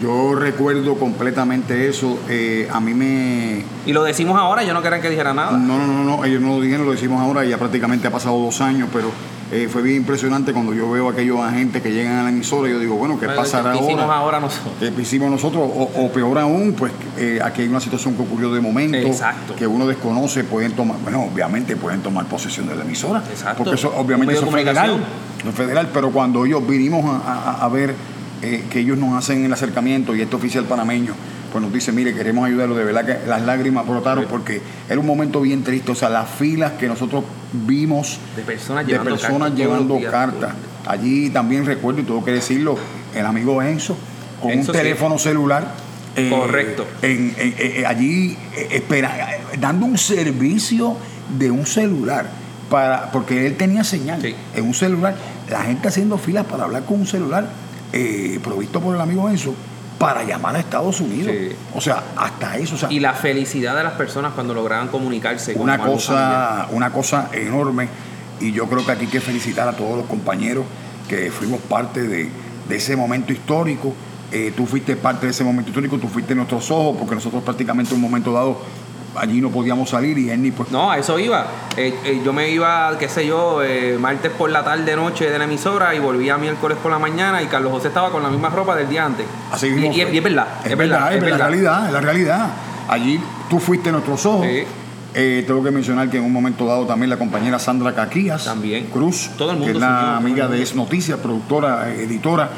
Yo recuerdo completamente eso. Eh, a mí me... ¿Y lo decimos ahora? ¿Yo no querían que dijera nada? No, no, no, no, ellos no lo dijeron, lo decimos ahora. Ya prácticamente ha pasado dos años, pero eh, fue bien impresionante cuando yo veo a aquellos agentes que llegan a la emisora. Yo digo, bueno, ¿qué pero pasará ahora? ¿Qué hicimos ahora, ahora nosotros? ¿Qué hicimos nosotros? O, o peor aún, pues eh, aquí hay una situación que ocurrió de momento. Exacto. Que uno desconoce. Pueden tomar, bueno, obviamente pueden tomar posesión de la emisora. Exacto. Porque eso, obviamente, eso es federal. No es federal, pero cuando ellos vinimos a, a, a ver... Eh, que ellos nos hacen el acercamiento y este oficial panameño pues nos dice, mire, queremos ayudarlo, de verdad que las lágrimas brotaron, sí, porque era un momento bien triste, o sea, las filas que nosotros vimos de personas de llevando, personas cartas, llevando cartas. Allí también recuerdo, y tengo que decirlo, el amigo Enzo, con Enzo, un teléfono sí. celular. Eh, Correcto. En, en, en, allí, espera, dando un servicio de un celular, para, porque él tenía señal, sí, en un celular, la gente haciendo filas para hablar con un celular. Eh, provisto por el amigo Enzo para llamar a Estados Unidos, sí, o sea, hasta eso, o sea, y la felicidad de las personas cuando lograban comunicarse con una cosa una cosa enorme. Y yo creo que aquí hay que felicitar a todos los compañeros que fuimos parte de, de ese momento histórico. Eh, tú fuiste parte de ese momento histórico, tú fuiste en nuestros ojos, porque nosotros prácticamente en un momento dado allí no podíamos salir y él ni pues... No, a eso iba. Eh, eh, yo me iba, qué sé yo, eh, martes por la tarde, noche de la emisora, y volvía miércoles por la mañana, y Carlos José estaba con la misma ropa del día antes. Así y, mismo. Y, y es verdad. Es, es verdad, verdad, es verdad. La realidad, es la realidad. Allí tú fuiste en nuestros ojos. Sí. Eh, tengo que mencionar que en un momento dado también la compañera Sandra Caquías también. Cruz, todo el mundo, que es la amiga de Es Noticias, productora, editora.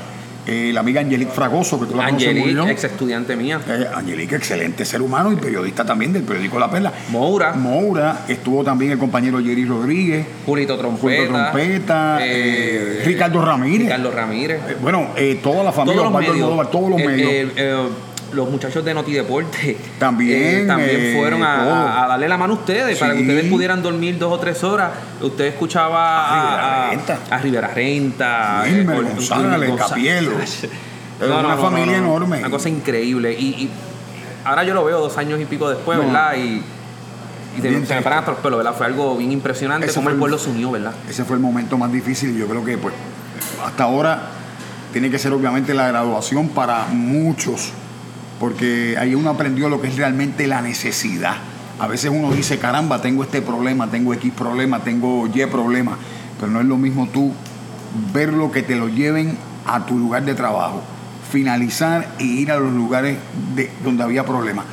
Eh, la amiga Angelique Fragoso, que tú la conoces muy bien, ex estudiante mía. Eh, Angelique, excelente ser humano y periodista también del periódico La Perla. Moura. Moura. Estuvo también el compañero Jerry Rodríguez. Julito Trompeta. Julito Trompeta. Eh, eh, Ricardo Ramírez. Ricardo Ramírez. Eh, bueno, eh, toda la familia. Todos los medios. Moldova, todos los, eh, medios. Eh, eh, los muchachos de Notideporte también, eh, también eh, fueron a, a darle la mano a ustedes, sí, para que ustedes pudieran dormir dos o tres horas. Usted escuchaba a, a, Rivera, a, a Rivera Renta, a Rivera Renta, González, Capielo. No, no, una no, familia no, no, enorme. Una cosa increíble. Y, y ahora yo lo veo dos años y pico después, no, ¿verdad? Y, y se me paran hasta los pelos, ¿verdad? Fue algo bien impresionante ese, cómo el pueblo se unió, ¿verdad? Ese fue el momento más difícil. Yo creo que pues hasta ahora tiene que ser obviamente la graduación para muchos, porque ahí uno aprendió lo que es realmente la necesidad. A veces uno dice, caramba, tengo este problema, tengo X problema, tengo Y problema, pero no es lo mismo tú ver lo que te lo lleven a tu lugar de trabajo, finalizar e ir a los lugares de, donde había problemas.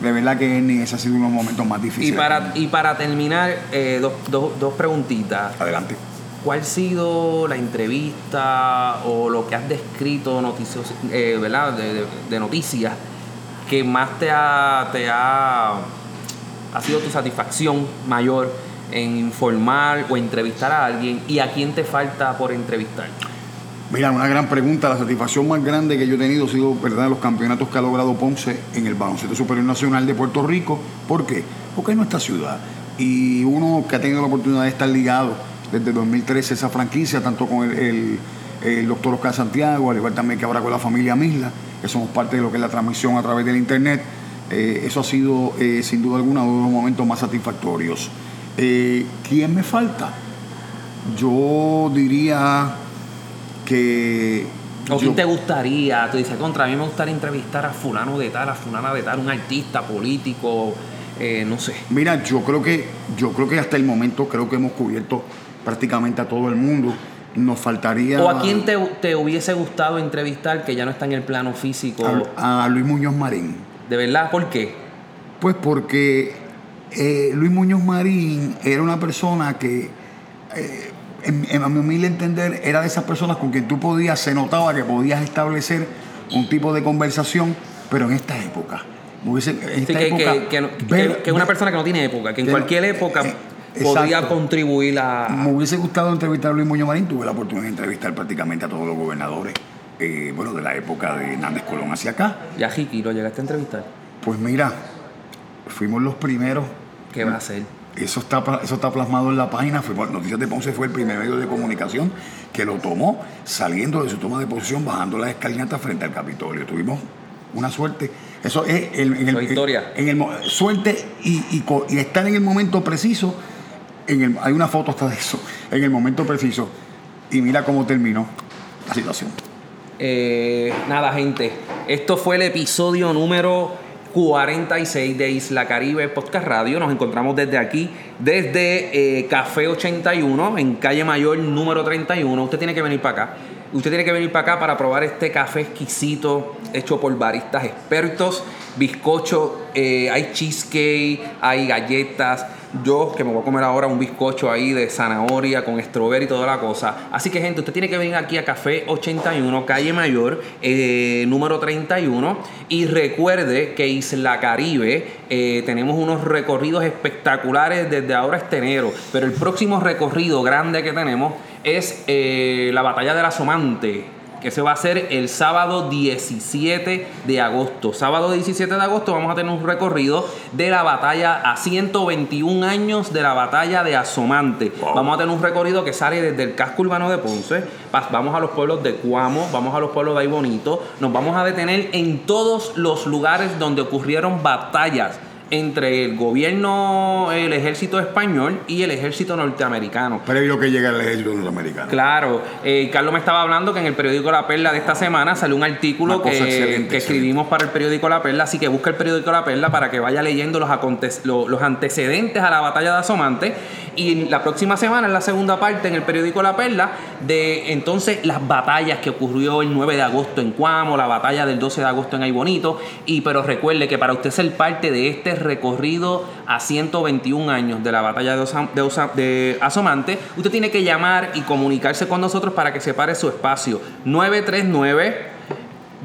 De verdad que ese ha sido uno de los momentos más difíciles. Y para, y para terminar, eh, dos, dos, dos preguntitas. Adelante. ¿Cuál ha sido la entrevista o lo que has descrito noticios, eh, ¿verdad? De, de, de noticias que más te ha, te ha, ha sido tu satisfacción mayor en informar o entrevistar a alguien, y a quién te falta por entrevistar? Mira, una gran pregunta. La satisfacción más grande que yo he tenido ha sido, ¿verdad?, los campeonatos que ha logrado Ponce en el baloncesto superior nacional de Puerto Rico. ¿Por qué? Porque es nuestra ciudad y uno que ha tenido la oportunidad de estar ligado desde dos mil trece esa franquicia, tanto con el, el, el doctor Oscar Santiago, al igual también que ahora con la familia Misla, que somos parte de lo que es la transmisión a través del internet. Eh, eso ha sido, eh, sin duda alguna, uno de los momentos más satisfactorios. Eh, ¿Quién me falta? Yo diría que... ¿O quién te gustaría? Tú dices, contra, a mí me gustaría entrevistar a fulano de tal, a fulana de tal, un artista, político, eh, no sé. Mira, yo creo que, yo creo que hasta el momento creo que hemos cubierto prácticamente a todo el mundo. Nos faltaría... ¿O a quién te, te hubiese gustado entrevistar que ya no está en el plano físico? A, a Luis Muñoz Marín. ¿De verdad? ¿Por qué? Pues porque eh, Luis Muñoz Marín era una persona que, eh, en, en, a mi humilde entender, era de esas personas con quien tú podías, se notaba que podías establecer un tipo de conversación, pero en esta época. Hubiese, en esta sí, que, época que, que, no, ver, que, que es una persona que no tiene época, que en que cualquier no, época... Eh, Exacto. Podría contribuir a... Me hubiese gustado entrevistar a Luis Muñoz Marín. Tuve la oportunidad de entrevistar prácticamente a todos los gobernadores, eh, bueno, de la época de Hernández Colón hacia acá. ¿Y a Jiqui lo llegaste a entrevistar? Pues mira, fuimos los primeros. ¿Qué va a hacer? Eso está, eso está plasmado en la página. Noticias de Ponce fue el primer medio de comunicación que lo tomó, saliendo de su toma de posición, bajando las escalinatas frente al Capitolio. Tuvimos una suerte. Eso es el, en el, historia. En el, en el, suerte y, y, y estar en el momento preciso. En el, hay una foto hasta de eso, en el momento preciso. Y mira cómo terminó la situación. Eh, nada, gente. Esto fue el episodio número cuarenta y seis de Isla Caribe Podcast Radio. Nos encontramos desde aquí, desde eh, Café ochenta y uno, en Calle Mayor número treinta y uno. Usted tiene que venir para acá. Usted tiene que venir para acá para probar este café exquisito hecho por baristas expertos. Bizcocho, eh, hay cheesecake, hay galletas. Yo, que me voy a comer ahora un bizcocho ahí de zanahoria con estrober y toda la cosa. Así que, gente, usted tiene que venir aquí a Café ochenta y uno, Calle Mayor, eh, número treinta y uno. Y recuerde que Isla Caribe eh, tenemos unos recorridos espectaculares desde ahora hasta enero. Pero el próximo recorrido grande que tenemos es eh, la Batalla de la Somante, que se va a hacer el sábado diecisiete de agosto. Sábado diecisiete de agosto vamos a tener un recorrido de la batalla a ciento veintiún años de la batalla de Asomante. Wow. Vamos a tener un recorrido que sale desde el casco urbano de Ponce. Vamos a los pueblos de Cuamo, vamos a los pueblos de Ay Bonito. Nos vamos a detener en todos los lugares donde ocurrieron batallas entre el gobierno, el ejército español y el ejército norteamericano. Previo que llega el ejército norteamericano. Claro. Eh, Carlos me estaba hablando que en el periódico La Perla de esta semana salió un artículo que, excelente, que escribimos excelente. Para el periódico La Perla, así que busca el periódico La Perla para que vaya leyendo los, aconte- los, los antecedentes a la batalla de Asomante. Y la próxima semana, en la segunda parte, en el periódico La Perla, de entonces las batallas que ocurrió el nueve de agosto en Cuamo, la batalla del doce de agosto en Ay Bonito. Y, pero recuerde que para usted ser parte de este recorrido a ciento veintiún años de la batalla de, Osa, de, Osa, de Asomante, usted tiene que llamar y comunicarse con nosotros para que separe su espacio. nueve tres nueve,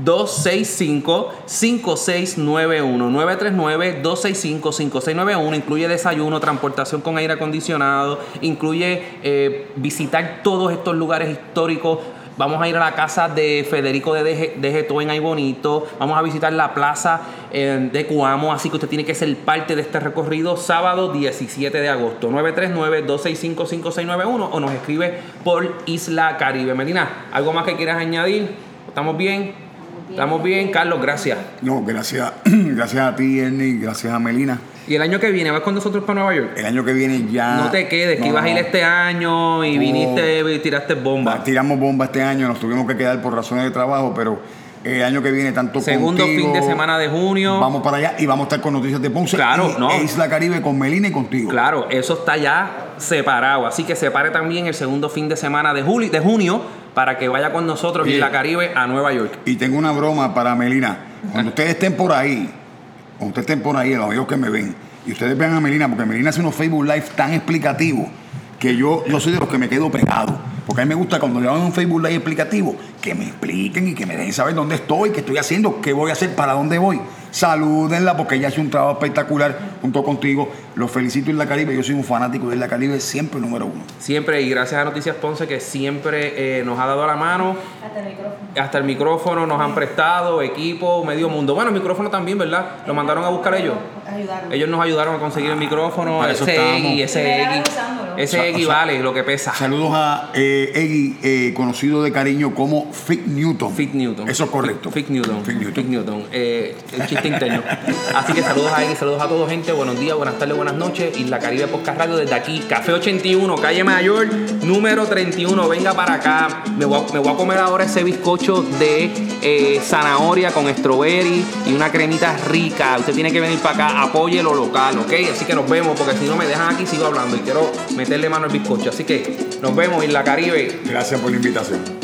dos seis cinco, cinco seis nueve uno nueve tres nueve, dos seis cinco, cinco seis nueve uno. Incluye desayuno, transportación con aire acondicionado, incluye eh, visitar todos estos lugares históricos. Vamos a ir a la casa de Federico de, de-, de Getó en Ay Bonito. Vamos a visitar la plaza eh, de Cuamo. Así que usted tiene que ser parte de este recorrido sábado diecisiete de agosto. nueve tres nueve, dos seis cinco, cinco seis nueve uno o nos escribe por Isla Caribe. Medina, ¿algo más que quieras añadir? ¿Estamos bien? Estamos bien, Carlos, gracias. No, gracias, gracias a ti, Ernie, gracias a Melina. ¿Y el año que viene vas con nosotros para Nueva York? El año que viene ya... No te quedes, no, que ibas no, a ir este año y no, viniste y tiraste bombas. Tiramos bombas este año, nos tuvimos que quedar por razones de trabajo, pero el año que viene tanto Segundo contigo... Segundo fin de semana de junio. Vamos para allá y vamos a estar con Noticias de Ponce. Claro, y, no. E Isla Caribe con Melina y contigo. Claro, eso está ya separado, así que separe también el segundo fin de semana de, julio, de junio para que vaya con nosotros y la Caribe a Nueva York. Y tengo una broma para Melina. Cuando ustedes estén por ahí, cuando ustedes estén por ahí, los amigos que me ven, y ustedes vean a Melina, porque Melina hace unos Facebook Live tan explicativos que yo, yo soy de los que me quedo pegado. Porque a mí me gusta cuando le hagan un Facebook Live explicativo, que me expliquen y que me dejen saber dónde estoy, qué estoy haciendo, qué voy a hacer, para dónde voy. Salúdenla porque ella hace un trabajo espectacular junto contigo. Los felicito Isla Caribe. Yo soy un fanático de Isla Caribe, siempre número uno. Siempre, y gracias a Noticias Ponce que siempre eh, nos ha dado la mano. Hasta el micrófono. Hasta el micrófono nos han prestado, equipo, medio mundo. Bueno, el micrófono también, ¿verdad? Lo mandaron a buscar ellos. Ayudaron. Ellos nos ayudaron a conseguir el micrófono. Ah, ese Eggy, ese Eggy. Ese Eggy vale lo que pesa. Saludos a eh, Eggy, eh, conocido de cariño como Fit Newton. Fit Newton. Eso es correcto. Fit Newton. Fit Newton. Fit Newton. Eh, el chiste interno. Así que saludos a Eggy, saludos a todos, gente. Buenos días, buenas tardes, buenas noches. Isla Caribe Podcast Radio desde aquí. Café ochenta y uno, Calle Mayor, número treinta y uno. Venga para acá. Me voy a, me voy a comer ahora ese bizcocho de eh, zanahoria con strawberry y una cremita rica. Usted tiene que venir para acá. Apoye lo local, ¿ok? Así que nos vemos, porque si no me dejan aquí sigo hablando y quiero meterle mano al bizcocho. Así que nos vemos en la Caribe. Gracias por la invitación.